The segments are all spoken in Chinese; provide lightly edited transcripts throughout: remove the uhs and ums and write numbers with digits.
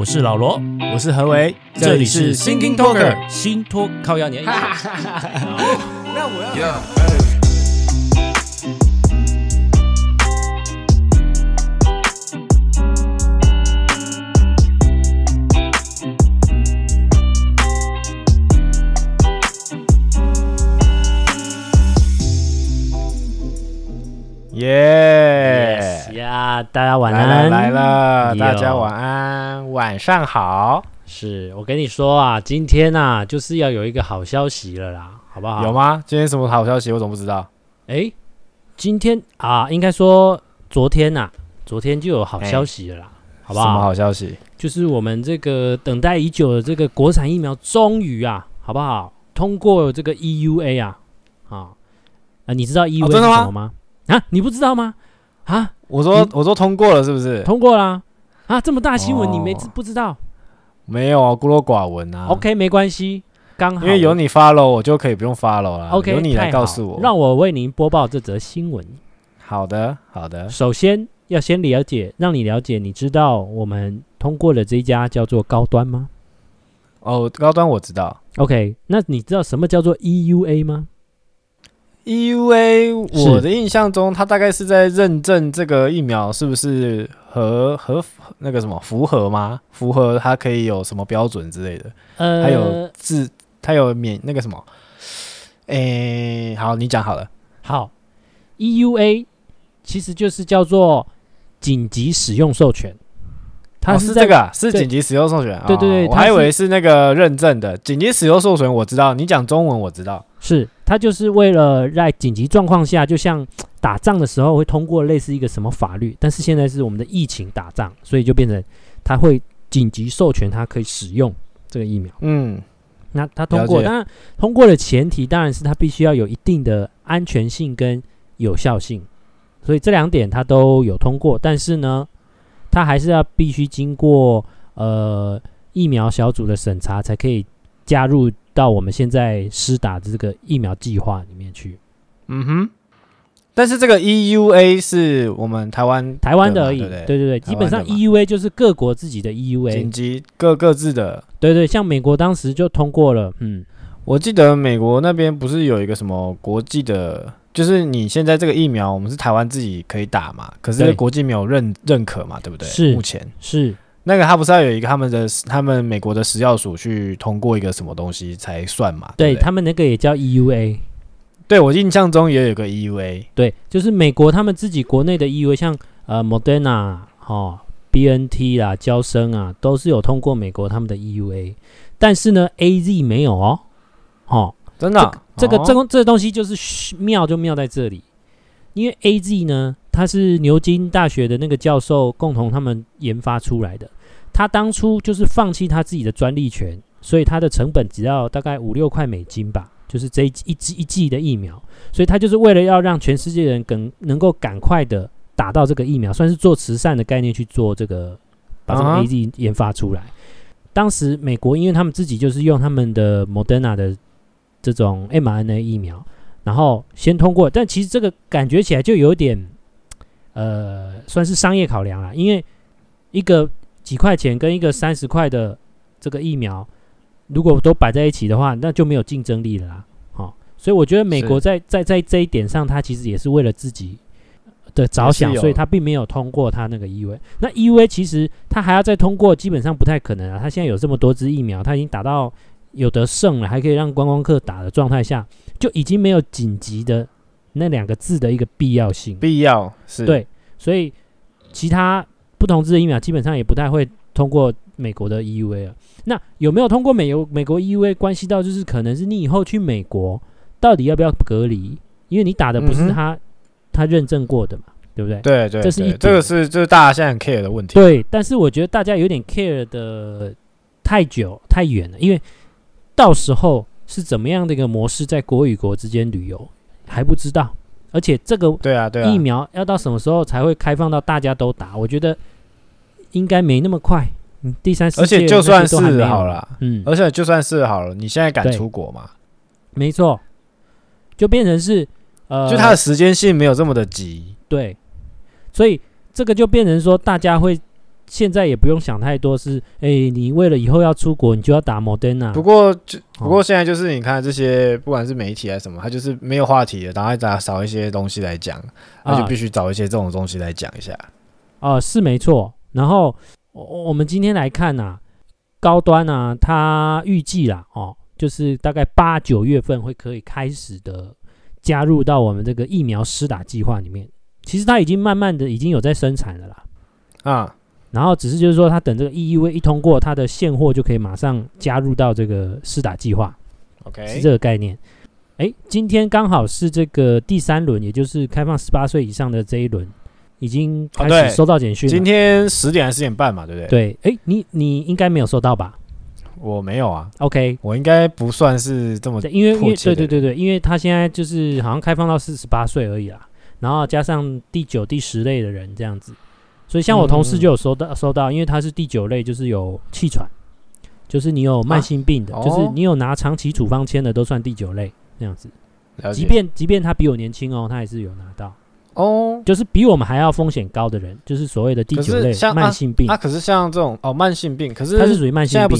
我是老罗，我是何维，这里是 Thinking Talker 新托靠腰年。那我要大家晚安，来了，大家晚安，晚上好。是我跟你说啊，今天啊，就是要有一个好消息了啦，好不好？有吗？今天什么好消息？我怎么不知道？哎，今天啊，应该说昨天就有好消息了啦，好不好？什么好消息？就是我们这个等待已久的这个国产疫苗，终于啊，好不好？通过这个 EUA 啊，你知道 EUA 是什么吗？啊，你不知道吗？啊？我说通过了是不是？通过啦！啊，这么大新闻你不知道？没有啊，孤陋寡闻啊。OK， 没关系，刚好因为有你 follow 我就可以不用 follow 了。OK， 有你来告诉我，让我为您播报这则新闻。好的，好的。首先要先了解，让你了解，你知道我们通过了这一家叫做高端吗？哦，高端我知道。OK， 那你知道什么叫做 EUA 吗？EUA， 我的印象中，它大概是在认证这个疫苗是不是那个什么符合吗？符合它可以有什么标准之类的？它有免那个什么？哎，好，你讲好了。好 ，EUA 其实就是叫做紧急使用授权，它是这个、是紧急使用授权。对对对，我还以为是那个认证的紧急使用授权，我知道。你讲中文我知道。是，它就是为了在紧急状况下，就像打仗的时候会通过类似一个什么法律，但是现在是我们的疫情打仗，所以就变成它会紧急授权它可以使用这个疫苗。嗯，那它通过，当然通过的前提当然是它必须要有一定的安全性跟有效性，所以这两点它都有通过，但是呢，它还是要必须经过疫苗小组的审查才可以加入到我们现在施打的这个疫苗计划里面去。嗯哼，但是这个 EUA 是我们台湾的而已，对，基本上 EUA 就是各国自己的 EUA， 紧急各自的，对，像美国当时就通过了。嗯，我记得美国那边不是有一个什么国际的，就是你现在这个疫苗我们是台湾自己可以打嘛，可是国际没有认可嘛，对不对？是，目前是。那个他不是要有一个他们美国的食药署去通过一个什么东西才算嘛？ 对，他们那个也叫 EUA。 对，我印象中也有个 EUA。 对，就是美国他们自己国内的 EUA， 像Moderna、BNT 啦、嬌生啊，都是有通过美国他们的 EUA， 但是呢 AZ 没有哦，真的、这个东西就是妙在这里，因为 AZ 呢它是牛津大学的那个教授共同他们研发出来的，他当初就是放弃他自己的专利权，所以他的成本只要大概$5-6吧，就是这一剂的疫苗，所以他就是为了要让全世界人能够赶快的打到这个疫苗，算是做慈善的概念去做这个，把这个 AZ 研发出来。当时美国因为他们自己就是用他们的 Moderna 的这种 mRNA 疫苗，然后先通过，但其实这个感觉起来就有点算是商业考量啦，因为一个几块钱跟一个30块的这个疫苗，如果都摆在一起的话，那就没有竞争力了啦。所以我觉得美国在这一点上，他其实也是为了自己的着想，所以他并没有通过他那个 EUA。那 EUA 其实他还要再通过，基本上不太可能啊。他现在有这么多支疫苗，他已经打到有得胜了，还可以让观光客打的状态下，就已经没有紧急的那两个字的一个必要是。对，所以其他不同支的疫苗基本上也不太会通过美国的 EUA 了。那有没有通过美国 EUA 关系到就是可能是你以后去美国到底要不要隔离，因为你打的不是他认证过的嘛，对不对？对，这个是大家现在很 care 的问题。对，但是我觉得大家有点 care 的太久太远了，因为到时候是怎么样的一个模式在国与国之间旅游还不知道，而且这个疫苗要到什么时候才会开放到大家都打？我觉得应该没那么快。第三世界，而且就算是好了，而且就算是好了，你现在敢出国吗？没错，就变成是就它的时间性没有这么的急。对，所以这个就变成说，大家会现在也不用想太多是你为了以后要出国你就要打 Moderna。 不过现在就是你看这些不管是媒体还是什么，他就是没有话题了，然后再找一些东西来讲，他就必须找一些这种东西来讲一下。是没错。然后我们今天来看啊，高端啊他预计啦就是大概8、9月份会可以开始的加入到我们这个疫苗施打计划里面。其实他已经慢慢的已经有在生产了啦。然后只是就是说他等这个 EUA 一通过，他的现货就可以马上加入到这个施打计划。OK， 是这个概念。今天刚好是这个第3轮，也就是开放18岁以上的这一轮已经开始收到简讯了。今天10点还是10点半嘛，对不对？对。你应该没有收到吧？我没有啊。OK， 我应该不算是这么迫切的人，因为对，因为他现在就是好像开放到48岁而已啦，然后加上第9、第10类的人这样子。所以像我同事就有收到，因为他是第9类，就是有气喘，就是你有慢性病的，就是你有拿长期处方签的都算第9类这样子。即便他比我年轻他也是有拿到。就是比我们还要风险高的人，就是所谓的第9类慢性病。可是像这种慢性病，可是它是属于慢性病。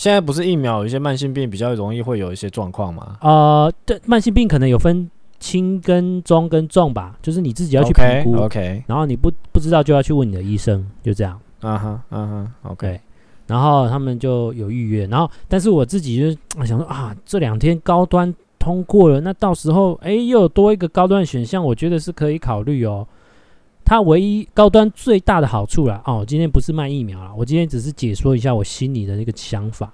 现在不是疫苗有一些慢性病比较容易会有一些状况吗？对，慢性病可能有分轻跟中跟重吧，就是你自己要去评估。OK， 然后你不知道就要去问你的医生，就这样。OK。然后他们就有预约，然后但是我自己就想说这2天高端通过了，那到时候又有多一个高端选项，我觉得是可以考虑哦。它唯一高端最大的好处啦，我今天不是卖疫苗啦，我今天只是解说一下我心里的那个想法。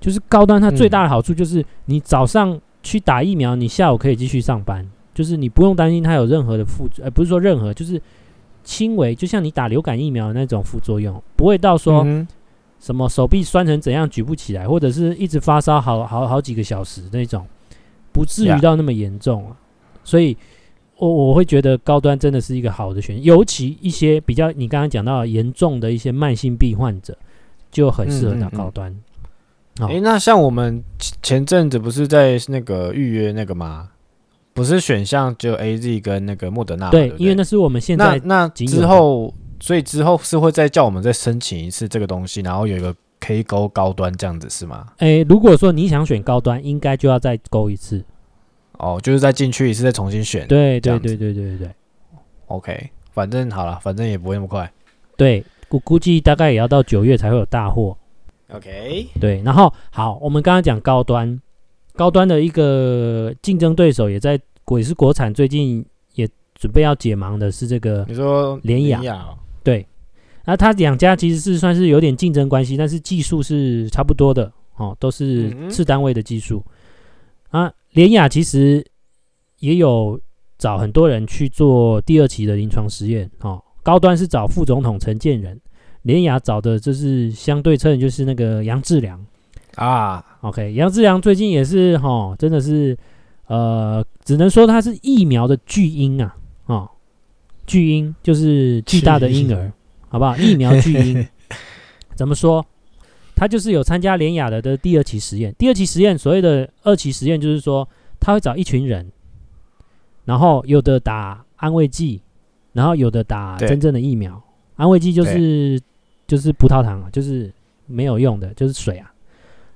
就是高端它最大的好处就是你早上去打疫苗，你下午可以继续上班，就是你不用担心它有任何的副作用，不是说任何，就是轻微，就像你打流感疫苗的那种副作用，不会到说什么手臂酸成怎样举不起来，或者是一直发烧好几个小时那种，不至于到那么严重啊。所以我会觉得高端真的是一个好的选择，尤其一些比较你刚刚讲到严重的一些慢性病患者就很适合打高端。那像我们前阵子不是在那个预约那个吗？不是选项只有 AZ 跟那个莫德纳？对，因为那是我们现在那之后，所以之后是会再叫我们再申请一次这个东西，然后有一个可以勾高端这样子是吗？如果说你想选高端，应该就要再勾一次。就是再进去一次再重新选。对。OK， 反正好了，反正也不会那么快。对，我估计大概也要到9月才会有大货。OK， 对，然后好，我们刚刚讲高端的一个竞争对手也是国产，最近也准备要解盲的是这个，你说联雅对，那它2家其实是算是有点竞争关系，但是技术是差不多的都是次单位的技术。联雅其实也有找很多人去做第2期的临床实验高端是找副总统陈建仁。联雅找的就是相对称，就是那个杨志良啊。OK， 杨志良最近也是真的是只能说他是疫苗的巨婴啊。巨婴就是巨大的婴儿，好不好？疫苗巨婴怎么说？他就是有参加联雅的第2期实验。第2期实验所谓的2期实验，就是说他会找一群人，然后有的打安慰剂，然后有的打真正的疫苗。安慰剂就是葡萄糖就是没有用的，就是水啊。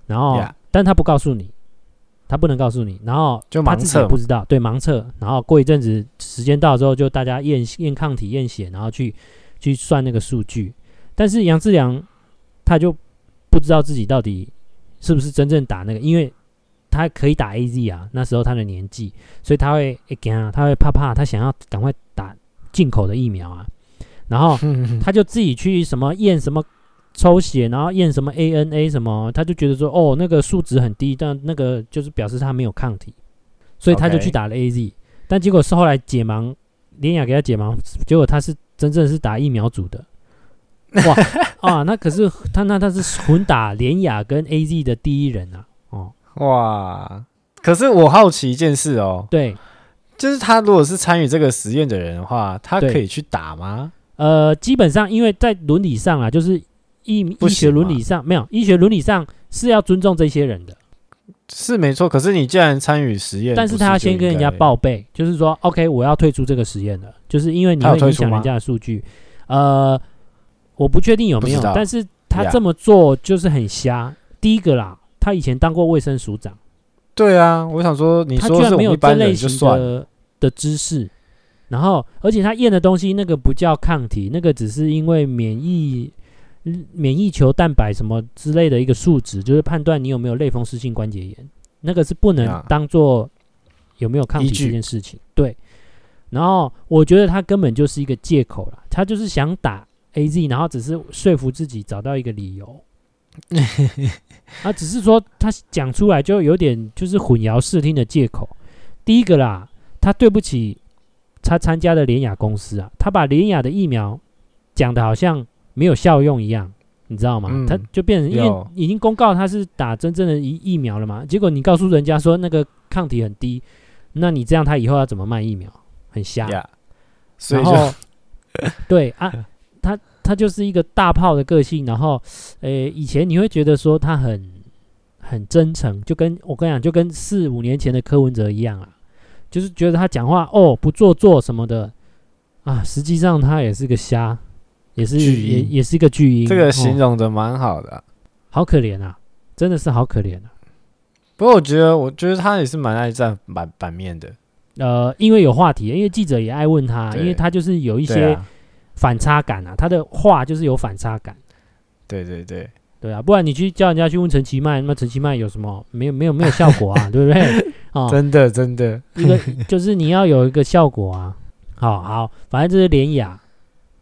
然后但他不告诉你，他不能告诉你，然后就他自己也不知道，对，盲测。然后过一阵子时间到之后，就大家验抗体、验血，然后去算那个数据。但是杨志良他就不知道自己到底是不是真正打那个，因为他可以打 AZ 啊，那时候他的年纪，所以他会他会怕，他想要赶快打进口的疫苗啊。然后他就自己去什么验什么抽血，然后验什么 ANA 什么，他就觉得说那个数值很低，但那个就是表示他没有抗体，所以他就去打了 AZ。但结果是后来解盲，联雅给他解盲，结果他是真正是打疫苗组的。哇那可是他是混打联雅跟 AZ 的第1人啊。哇，可是我好奇一件事对，就是他如果是参与这个实验的人的话，他可以去打吗？基本上因为在伦理上啊，就是医学伦理上，没有，医学伦理上是要尊重这些人的，是没错。可是你既然参与实验，但是他要先跟人家报备，就是说 OK 我要退出这个实验了，就是因为你会影响人家的数据。我不确定有没有，但是他这么做就是很瞎。第一个啦，他以前当过卫生署长。对啊，我想说，你说是我们一般人就算了，他居然没有这类型的知识。然后，而且他验的东西那个不叫抗体，那个只是因为免疫球蛋白什么之类的一个数值，就是判断你有没有类风湿性关节炎，那个是不能当做有没有抗体这件事情。对。然后我觉得他根本就是一个借口啦，他就是想打 AZ， 然后只是说服自己找到一个理由。他只是说他讲出来就有点就是混淆视听的借口。第一个啦，他对不起他参加的联雅公司啊，他把联雅的疫苗讲的好像没有效用一样，你知道吗？他就变成因为已经公告他是打真正的疫苗了嘛，结果你告诉人家说那个抗体很低，那你这样他以后要怎么卖疫苗？很瞎， yeah， 所以就然后对啊，他就是一个大炮的个性。然后，以前你会觉得说他很真诚，就跟我跟你讲，就跟4-5年前的柯文哲一样啊，就是觉得他讲话哦不做作什么的啊，实际上他也是个瞎，也是一个巨婴。这个形容的蛮好的，好可怜啊，真的是好可怜啊。不过我觉得他也是蛮爱占版面的。因为有话题，因为记者也爱问他，因为他就是有一些反差感啊，他的话就是有反差感。对对对，对啊，不然你去叫人家去问陈其迈，那陈其迈有什么？没有效果啊，对不对？哦，真的真的，一个就是你要有一个效果啊。好，反正这是联雅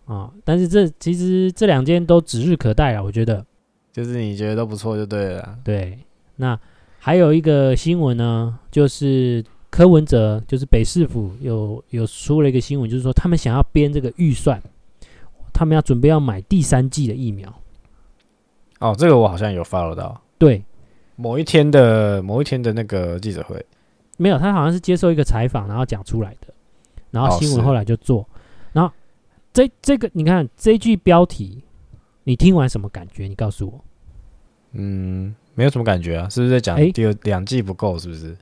啊，但是这其实这两间都指日可待啊，我觉得。就是你觉得都不错就对了啦。对，那还有一个新闻呢，就是。柯文哲就是北市府有出了一个新闻，就是说他们想要编这个预算，他们要准备要买第3剂的疫苗。哦，这个我好像有 follow 到。对，某一天的那个记者会，没有，他好像是接受一个采访，然后讲出来的，然后新闻后来就做。哦，然后这个你看这一句标题，你听完什么感觉？你告诉我。嗯，没有什么感觉啊，是不是在讲第2剂不够？是不是？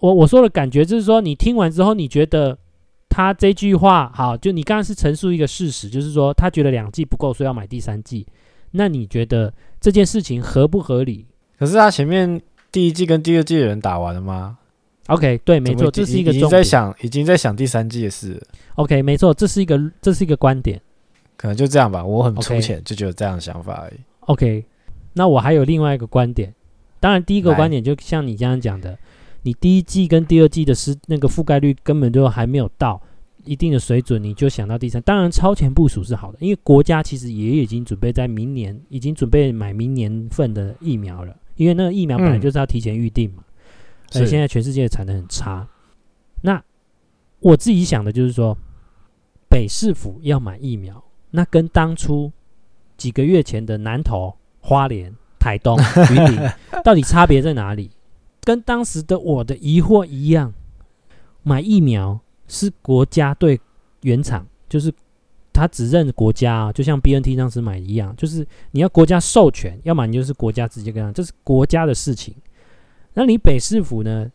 我说的感觉就是说，你听完之后，你觉得他这句话好，就你刚刚是陈述一个事实，就是说他觉得2剂不够，所以要买第3剂。那你觉得这件事情合不合理？可是他前面第1剂跟第2剂的人打完了吗 ？OK， 对，没错，这是一个重点。已经在想第3剂的事了。OK， 没错，这是一个观点。可能就这样吧，我很粗浅， okay， 就只有这样的想法而已。OK， 那我还有另外一个观点。当然，第一个观点就像你这样讲的。你第1剂跟第2剂的那个覆盖率根本就还没有到一定的水准，你就想到第3。当然，超前部署是好的，因为国家其实也已经准备在明年，已经准备买明年份的疫苗了。因为那个疫苗本来就是要提前预定嘛，而且现在全世界的产能很差。那我自己想的就是说，北市府要买疫苗，那跟当初几个月前的南投、花莲、台东、云林到底差别在哪里？跟当时的我的疑惑一样，买疫苗是国家对原厂，就是他只认国家啊，就像 BNT 当时买一样，就是你要国家授权，要么你就是国家直接跟他，这是国家的事情。那你北市府呢？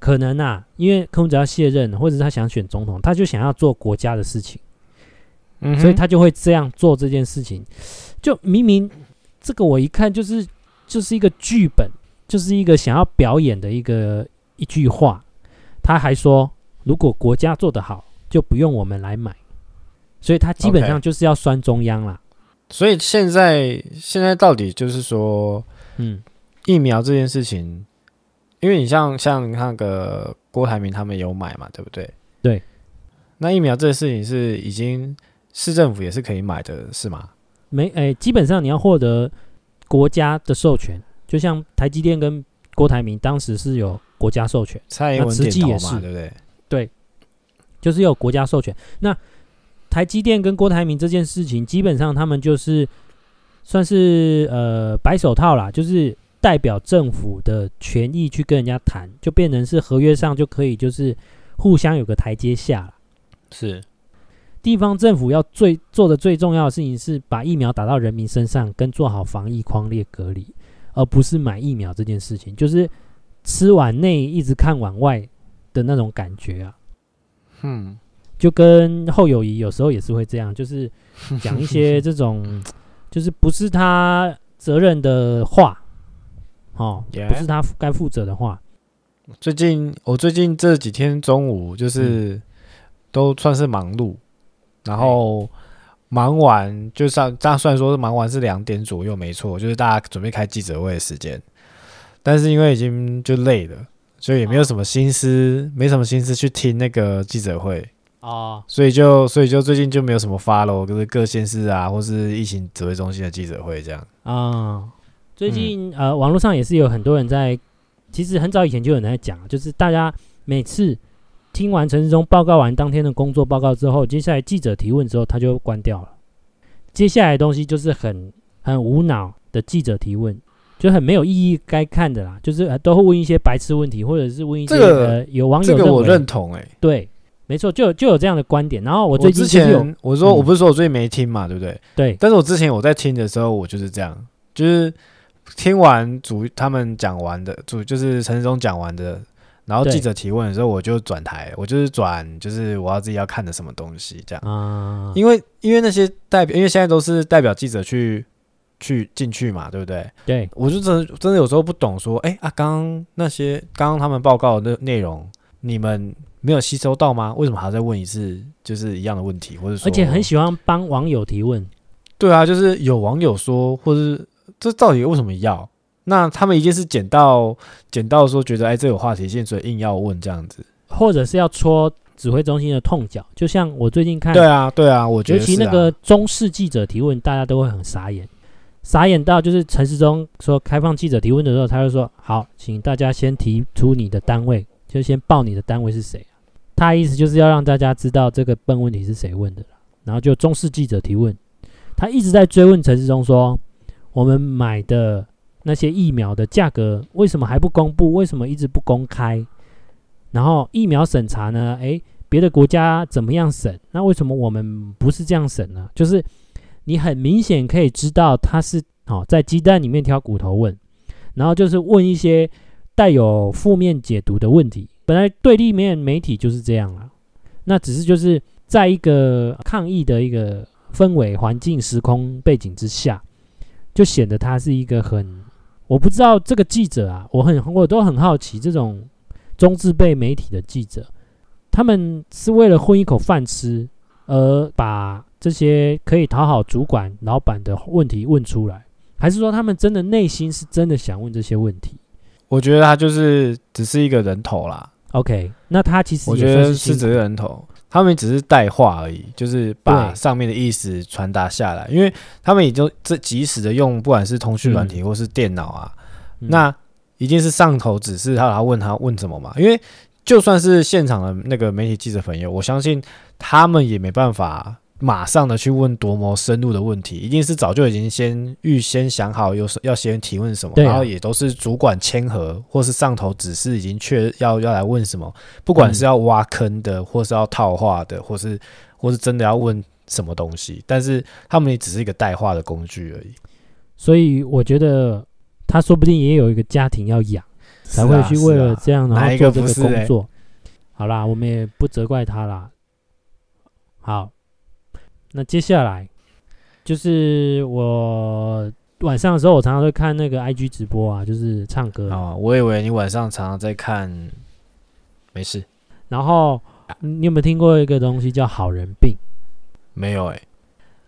可能啊，因为柯文哲要卸任，或者是他想选总统，他就想要做国家的事情，所以他就会这样做这件事情。就明明这个我一看就是一个剧本。就是一个想要表演的一句话，他还说如果国家做得好，就不用我们来买，所以他基本上就是要酸中央啦。Okay。 所以现在到底就是说，疫苗这件事情，因为你像那个郭台铭他们有买嘛，对不对？对。那疫苗这件事情是已经市政府也是可以买的，是吗？没，基本上你要获得国家的授权。就像台积电跟郭台铭当时是有国家授权，蔡英文点头嘛，对不对？对，就是有国家授权。那台积电跟郭台铭这件事情，基本上他们就是算是白手套啦，就是代表政府的权益去跟人家谈，就变成是合约上就可以就是互相有个台阶下啦。是地方政府要做的最重要的事情是把疫苗打到人民身上，跟做好防疫框列隔离。而不是买疫苗这件事情，就是吃碗内一直看碗外的那种感觉啊。就跟后友谊有时候也是会这样，就是讲一些这种就是不是他责任的话，哦， yeah. 不是他该负责的话。我最近这几天中午就是、都算是忙碌，然后忙完就上，虽然说是忙完是2点左右没错，就是大家准备开记者会的时间，但是因为已经就累了，所以也没有什么心思，没什么心思去听那个记者会啊，所以就最近就没有什么follow，就是各县市啊，或是疫情指挥中心的记者会这样啊。最近网络上也是有很多人在，其实很早以前就有人在讲，就是大家每次听完陈时中报告完当天的工作报告之后，接下来记者提问之后他就关掉了，接下来的东西就是很无脑的记者提问，就很没有意义该看的啦，就是都会问一些白痴问题，或者是问一些、有网友认为，这个我认同欸，对，没错，就有这样的观点。然后我最近就是我不是说我最近没听嘛，对不对？对。但是我之前我在听的时候，我就是这样，就是听完他们讲完的，就是陈时中讲完的，然后记者提问的时候，我就转台，我就是转，就是我要自己要看的什么东西这样。啊。因为那些代表，因为现在都是代表记者去进去嘛，对不对？对，我就真的有时候不懂说，哎啊，刚刚他们报告的内容，你们没有吸收到吗？为什么还要再问一次，就是一样的问题，或者说，而且很喜欢帮网友提问。对啊，就是有网友说，或是这到底为什么要？那他们一定是捡到说觉得哎这有话题性，所以硬要问这样子，或者是要戳指挥中心的痛脚。就像我最近看，对啊，我觉得是啊，尤其那个中视记者提问，大家都会很傻眼到就是陈时中说开放记者提问的时候，他就说好，请大家先提出你的单位，就先报你的单位是谁啊。他的意思就是要让大家知道这个笨问题是谁问的啦。然后就中视记者提问，他一直在追问陈时中说，我们买的那些疫苗的价格为什么还不公布？为什么一直不公开？然后疫苗审查呢？哎，别的国家怎么样审？那为什么我们不是这样审呢？就是你很明显可以知道他是在鸡蛋里面挑骨头问，然后就是问一些带有负面解读的问题。本来对立面媒体就是这样啦，那只是就是在一个抗议的一个氛围、环境、时空背景之下，就显得他是一个很，我不知道这个记者啊，我都很好奇这种中字辈媒体的记者，他们是为了混一口饭吃而把这些可以讨好主管老板的问题问出来，还是说他们真的内心是真的想问这些问题？我觉得他就是只是一个人头啦。 OK， 那他其实我觉得是只是人头，他们只是带话而已，就是把上面的意思传达下来，因为他们已经及时的用不管是通讯软体或是电脑啊，那一定是上头指示他问什么嘛，因为就算是现场的那个媒体记者朋友，我相信他们也没办法马上的去问多么深入的问题，一定是早就已经先预先想好要先提问什么，然后也都是主管签合或是上头指示已经要来问什么，不管是要挖坑的或是要套话的或是真的要问什么东西，但是他们也只是一个带话的工具而已。所以我觉得他说不定也有一个家庭要养，才会去为了这样然后做这个工作。好啦，我们也不责怪他啦。好，那接下来就是我晚上的时候，我常常会看那个 IG 直播啊，就是唱歌啊。我以为你晚上常常在看，没事。然后你有没有听过一个东西叫好人病？没有欸。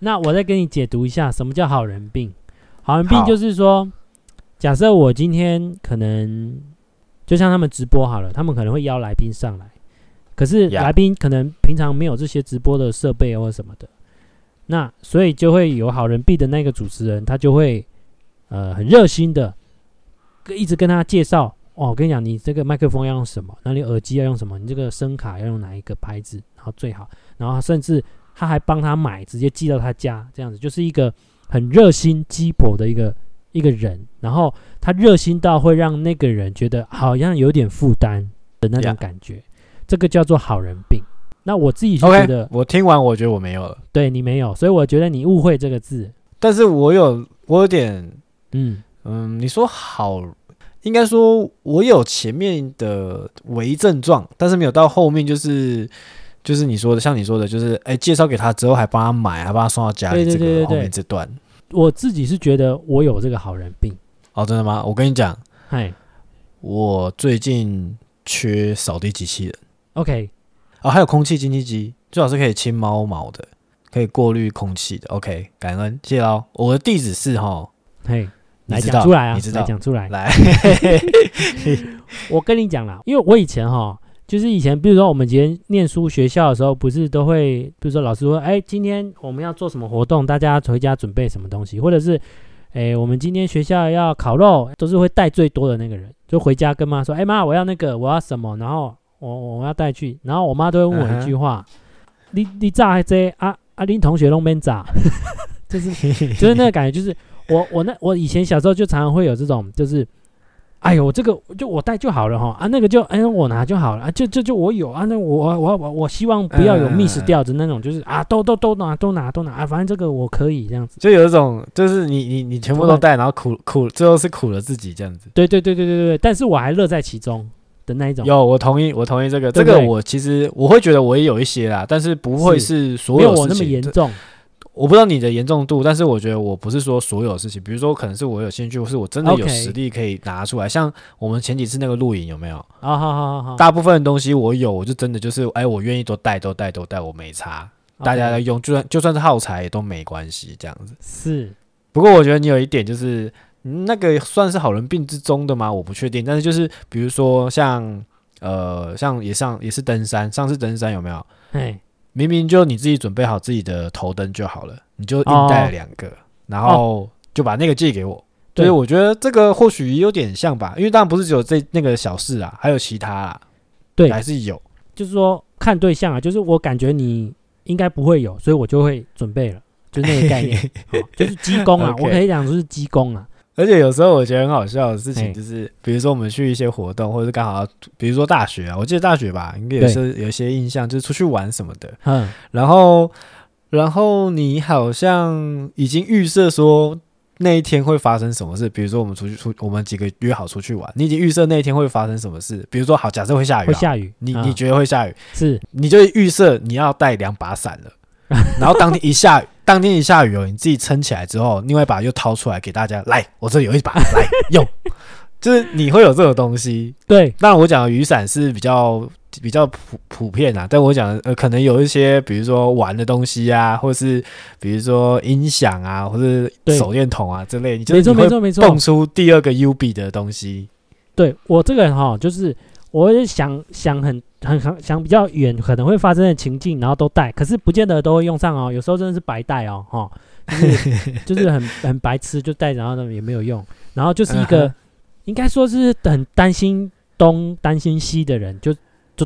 那我再跟你解读一下什么叫好人病。好人病就是说，假设我今天可能就像他们直播好了，他们可能会邀来宾上来，可是来宾可能平常没有这些直播的设备或什么的。那所以就会有好人币的那个主持人，他就会很热心的一直跟他介绍哦，我跟你讲，你这个麦克风要用什么，那你耳机要用什么，你这个声卡要用哪一个牌子，然后最好，然后甚至他还帮他买，直接寄到他家，这样子就是一个很热心鸡婆的一个人，然后他热心到会让那个人觉得好像有点负担的那种感觉，这个叫做好人病。那我自己就觉得， okay， 我听完我觉得我没有了，对，你没有，所以我觉得你误会这个字。但是我有点，你说好，应该说我有前面的伪症状，但是没有到后面就是就是你说的，像你说的，就是介绍给他之后还帮他买，还帮他送到家里，这个后面这段。我自己是觉得我有这个好人病。哦，真的吗？我跟你讲，我最近缺扫地机器人。OK。哦，还有空气净化机，最好是可以清猫毛的，可以过滤空气的。OK， 感恩，谢喽。我的地址是哈，嘿，来讲出来啊，你知道，来讲出来。来，我跟你讲啦，因为我以前哈。就是以前，比如说我们以前念书学校的时候，不是都会，比如说老师说，今天我们要做什么活动，大家回家准备什么东西，或者是，我们今天学校要烤肉，都是会带最多的那个人，就回家跟妈说，妈，我要那个，我要什么，然后我要带去，然后我妈都会问我一句话，你炸这啊，你同学都没炸，就是那个感觉，就是我以前小时候就常常会有这种，就是。哎呦，这个就我带就好了哈，啊，那个就我拿就好了啊，就我有啊，那我希望不要有 miss 掉的那种，就是啊都拿啊，反正这个我可以这样子，就有一种就是你全部都带，然后苦最后是苦了自己这样子。对，但是我还乐在其中的那一种。有，我同意这个，对对，这个我其实我会觉得我也有一些啦，但是不会是所有事情没有我那么严重。我不知道你的严重度，但是我觉得我不是说所有事情，比如说可能是我有兴趣，或是我真的有实力可以拿出来。像我们前几次那个露营有没有？啊，好，大部分的东西我有，我就真的就是我愿意都带，我没差，大家来用，就算是耗材也都没关系，这样子。是，不过我觉得你有一点就是那个算是好人病之中的吗？我不确定，但是就是比如说像也是登山，上次登山有没有？明明就你自己准备好自己的头灯就好了，你就硬带了2个，然后就把那个借给我。所以我觉得这个或许有点像吧，因为当然不是只有那个小事啊，还有其他啊，对，还是有。就是说看对象啊，就是我感觉你应该不会有，所以我就会准备了，就是那个概念，就是积功啊，okay，我可以讲就是积功啊。而且有时候我觉得很好笑的事情就是，比如说我们去一些活动，或者是刚好，比如说大学啊，我记得大学吧，应该有一些印象，就是出去玩什么的。然后你好像已经预设说那一天会发生什么事，比如说我们我们几个约好出去玩，你已经预设那一天会发生什么事，比如说好，假设会下雨，你觉得会下雨，是，你就预设你要带2把伞了。然后当天一下雨哦，你自己撑起来之后，另外一把又掏出来给大家，来，我这里有一把，来用，就是你会有这种东西。对，那我讲的雨伞是比较普遍啊，但我讲可能有一些，比如说玩的东西啊，或是比如说音响啊，或是手电筒啊之类，你就是你会蹦出第2个 UB 的东西。对，我这个人哈，就是我就想很想比较远可能会发生的情境，然后都带，可是不见得都会用上哦。有时候真的是白带哦，就是很白痴就带，然后也没有用，然后就是一个应该说是很担心东担心西的人，就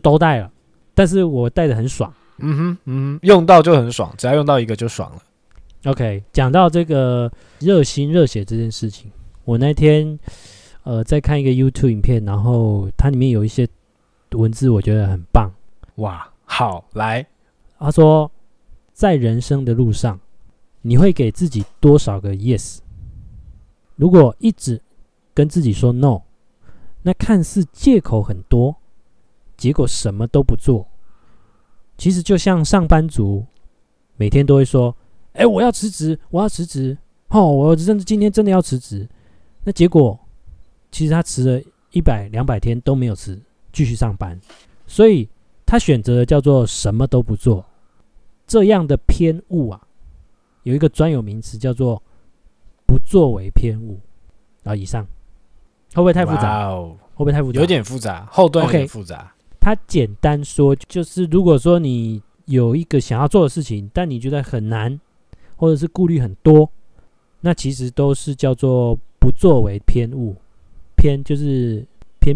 都带了，但是我带的很爽，用到就很爽，只要用到一个就爽了。OK， 讲到这个热心热血这件事情，我那天在看一个 YouTube 影片，然后它里面有一些文字我觉得很棒。哇，好，来，他说在人生的路上你会给自己多少个 yes， 如果一直跟自己说 no， 那看似借口很多，结果什么都不做，其实就像上班族每天都会说我要辞职我今天真的要辞职，那结果其实他辞了100、200天都没有辞，继续上班，所以他选择的叫做什么都不做。这样的偏误啊，有一个专有名词叫做不作为偏误。以上会不会太复杂？有点复杂，后段有点复杂。他简单说就是，如果说你有一个想要做的事情，但你觉得很难，或者是顾虑很多，那其实都是叫做不作为偏误。偏就是。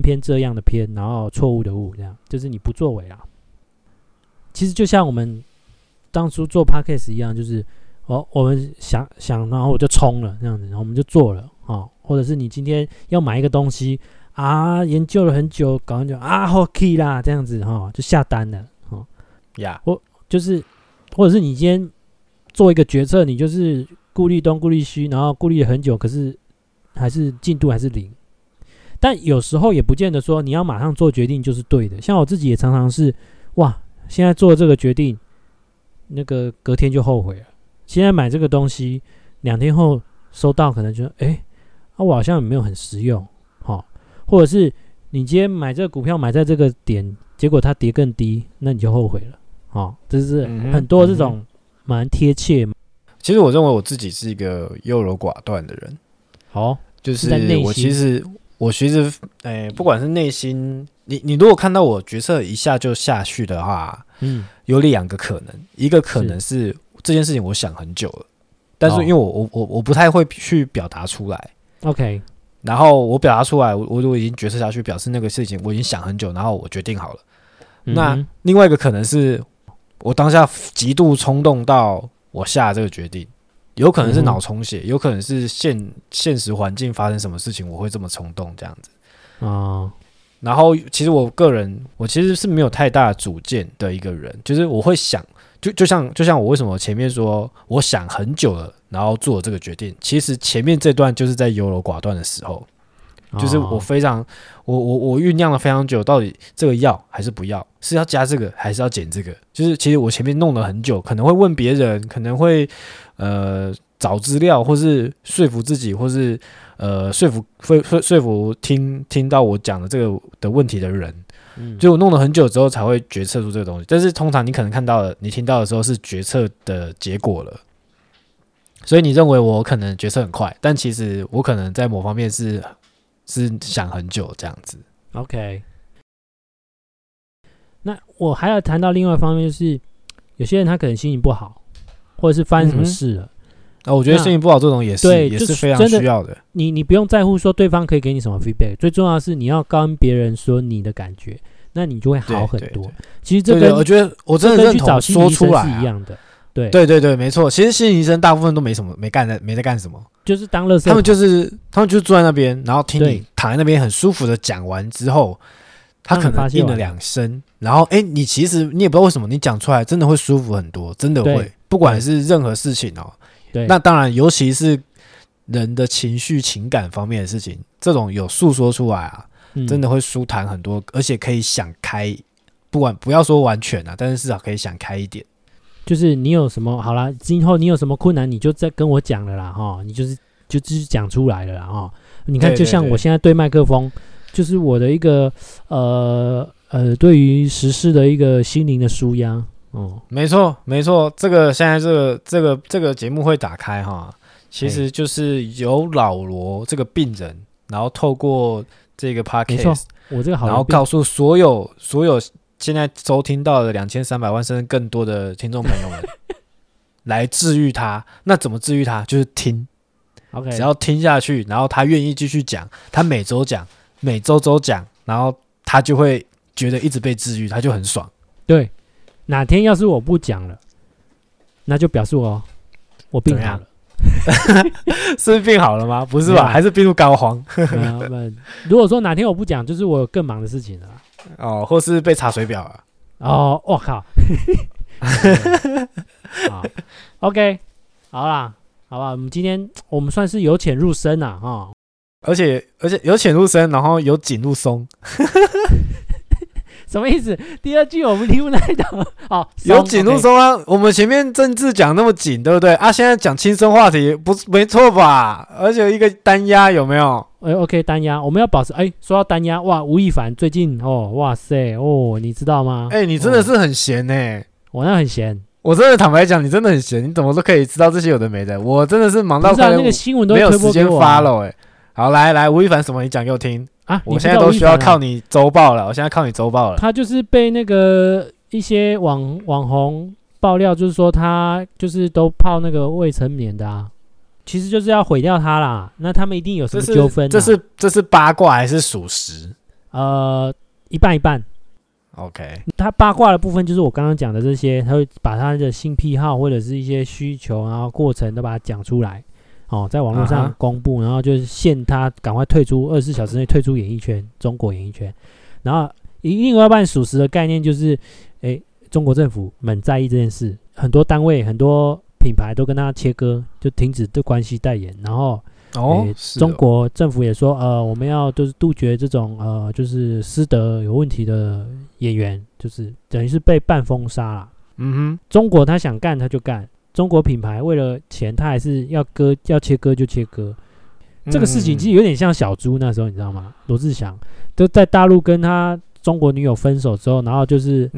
偏这样的偏，然后错误的误，这样就是你不作为啦。其实就像我们当初做 podcast 一样，就是我们想，然后我就冲了这样子，然后我们就做了或者是你今天要买一个东西啊，研究了很久，搞很久啊，好 key 啦，这样子就下单了就是或者是你今天做一个决策，你就是顾虑东顾虑西，然后顾虑了很久，可是还是进度还是零。但有时候也不见得说你要马上做决定就是对的，像我自己也常常是哇，现在做这个决定，那个隔天就后悔了。现在买这个东西，2天后收到可能就我好像也没有很实用，或者是你今天买这个股票买在这个点，结果它跌更低，那你就后悔了。这是很多这种蛮贴切。其实我认为我自己是一个优柔寡断的人。就是我其实不管是内心，你如果看到我决策一下就下去的话，有2个可能，一个可能是这件事情我想很久了，但是因为我不太会去表达出来。OK， 然后我表达出来，我如果已经决策下去，表示那个事情我已经想很久，然后我决定好了。那另外一个可能是我当下极度冲动到我下这个决定，有可能是脑充血，有可能是现实环境发生什么事情我会这么冲动这样子。然后其实我其实是没有太大主见的一个人，就是我会想，就像我为什么前面说我想很久了然后做这个决定，其实前面这段就是在优柔寡断的时候，就是我非常我酝酿了非常久，到底这个要还是不要，是要加这个还是要减这个，就是其实我前面弄了很久，可能会问别人，可能会找资料，或是说服自己，或是说服听到我讲的这个的问题的人，所以我弄了很久之后才会决策出这个东西。但是通常你可能看到了，你听到的时候是决策的结果了，所以你认为我可能决策很快，但其实我可能在某方面是想很久这样子。 OK， 那我还要谈到另外一方面，就是有些人他可能心情不好，或者是发生什么事了，我觉得心情不好这种也是非常需要的。你不用在乎说对方可以给你什么 feedback， 最重要的是你要跟别人说你的感觉，那你就会好很多。對對對，其实这跟我觉得我真的认同说出来是一样的。对，没错。其实心理医生大部分都没在干什么，就是当垃圾桶。他们就坐在那边，然后听你躺在那边很舒服的讲完之后，他可能应了2声，然后你其实你也不知道为什么，你讲出来真的会舒服很多，真的会。不管是任何事情对，那当然尤其是人的情绪情感方面的事情，这种有诉说出来真的会舒坦很多，而且可以想开，不要说完全但是至少可以想开一点。就是你有什么好啦，今后你有什么困难你就再跟我讲了啦，你就是讲出来了啦，你看就像我现在对麦克风，就是我的一个对于时事的一个心灵的抒压。没错，现在这个节目会打开其实就是有老罗这个病人，然后透过这个 podcast， 我这个好，然后告诉所有现在收听到的2300万甚至更多的听众朋友们来治愈他。那怎么治愈他？就是听。Okay， 只要听下去，然后他愿意继续讲，他每周讲，每周讲，然后他就会觉得一直被治愈，他就很爽。对，哪天要是我不讲了，那就表示我病好了。是病好了吗？不是吧，还是病入膏肓。如果说哪天我不讲，就是我有更忙的事情了。或是被查水表了。我靠。好 ，OK， 好啦，好吧，我们算是由浅入深啦，而且由浅入深，然后由紧入松。什么意思？第2句我们听不太懂。由紧入松啊，我们前面政治讲那么紧，对不对啊？现在讲轻松话题，没错吧？而且一个单压有没有？OK， 单压我们要保持。说到单压，哇，吴亦凡最近哇塞你知道吗？你真的是很闲我那很闲，我真的坦白讲，你真的很闲，你怎么都可以知道这些有的没的。我真的是忙到快那个新闻都没有时间发了好，来，吴亦凡什么？你讲给我听。我现在都需要靠你周报了，他就是被那个一些网红爆料，就是说他就是都泡那个未成年的其实就是要毁掉他啦。那他们一定有什么纠纷？这是八卦还是属实？一半一半。OK， 他八卦的部分就是我刚刚讲的这些，他会把他的性癖好或者是一些需求然后过程都把它讲出来。在网络上公布，然后就是限他赶快退出，24小时内退出演艺圈，中国演艺圈。然后另外一半属实的概念就是，中国政府很在意这件事，很多单位、很多品牌都跟他切割，就停止对关系代言，然后哦，中国政府也说，我们要就是杜绝这种就是师德有问题的演员，就是等于是被半封杀啦。嗯哼，中国他想干他就干，中国品牌为了钱他还是要切割就切割。这个事情其实有点像小猪那时候，你知道吗？罗志祥都在大陆跟他中国女友分手之后，然后就是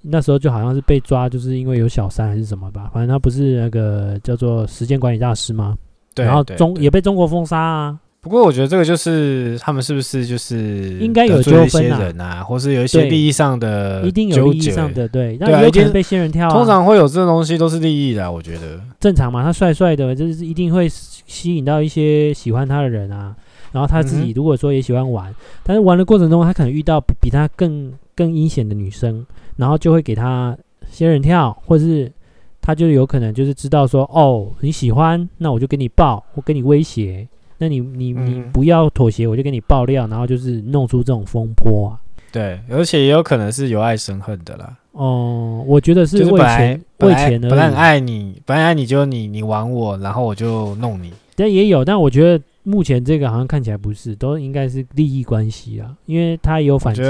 那时候就好像是被抓，就是因为有小三还是什么吧，反正他不是那个叫做时间管理大师吗？对，然后也被中国封杀啊。不过我觉得这个就是他们是不是就是应该有纠纷啊，或是有一些利益上的纠结，一定有利益上的，对，那有可能被仙人跳啊。通常会有这种东西都是利益的啊，我觉得正常嘛。他帅帅的，就是一定会吸引到一些喜欢他的人啊。然后他自己如果说也喜欢玩，但是玩的过程中他可能遇到比他更阴险的女生，然后就会给他仙人跳，或是他就有可能就是知道说，哦，你喜欢，那我就跟你抱，我跟你威胁。那你不要妥协，我就给你爆料，然后就是弄出这种风波啊。对，而且也有可能是由爱生恨的啦。哦，我觉得是为钱，为钱而已。本来很爱你，本来爱你就你玩我，然后我就弄你。但也有，但我觉得目前这个好像看起来不是，都应该是利益关系啊，因为他有反击，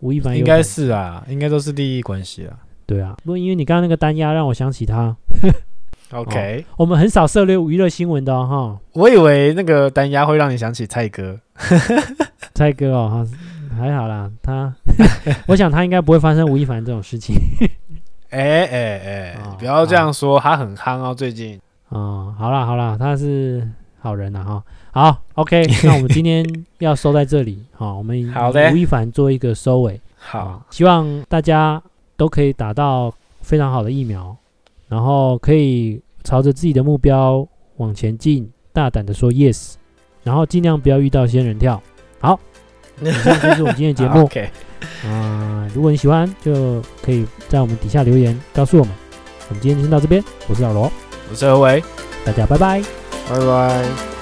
吴亦凡应该是啊，应该都是利益关系啊。对啊，不过因为你刚刚那个单压让我想起他。OK，我们很少涉猎娱乐新闻的哦。我以为那个单押会让你想起蔡哥。蔡哥哦，还好啦，他我想他应该不会发生吴亦凡这种事情。你不要这样说，他很夯哦最近。哦，好啦，他是好人啦哈。好 ，OK， 那我们今天要收在这里。好，我们以吴亦凡做一个收尾。好，希望大家都可以打到非常好的疫苗。然后可以朝着自己的目标往前进，大胆的说 yes， 然后尽量不要遇到仙人跳。好，以上就是我们今天的节目。OK， 如果你喜欢，就可以在我们底下留言告诉我们。我们今天就先到这边，我是老罗，我是何维，大家拜拜，拜拜。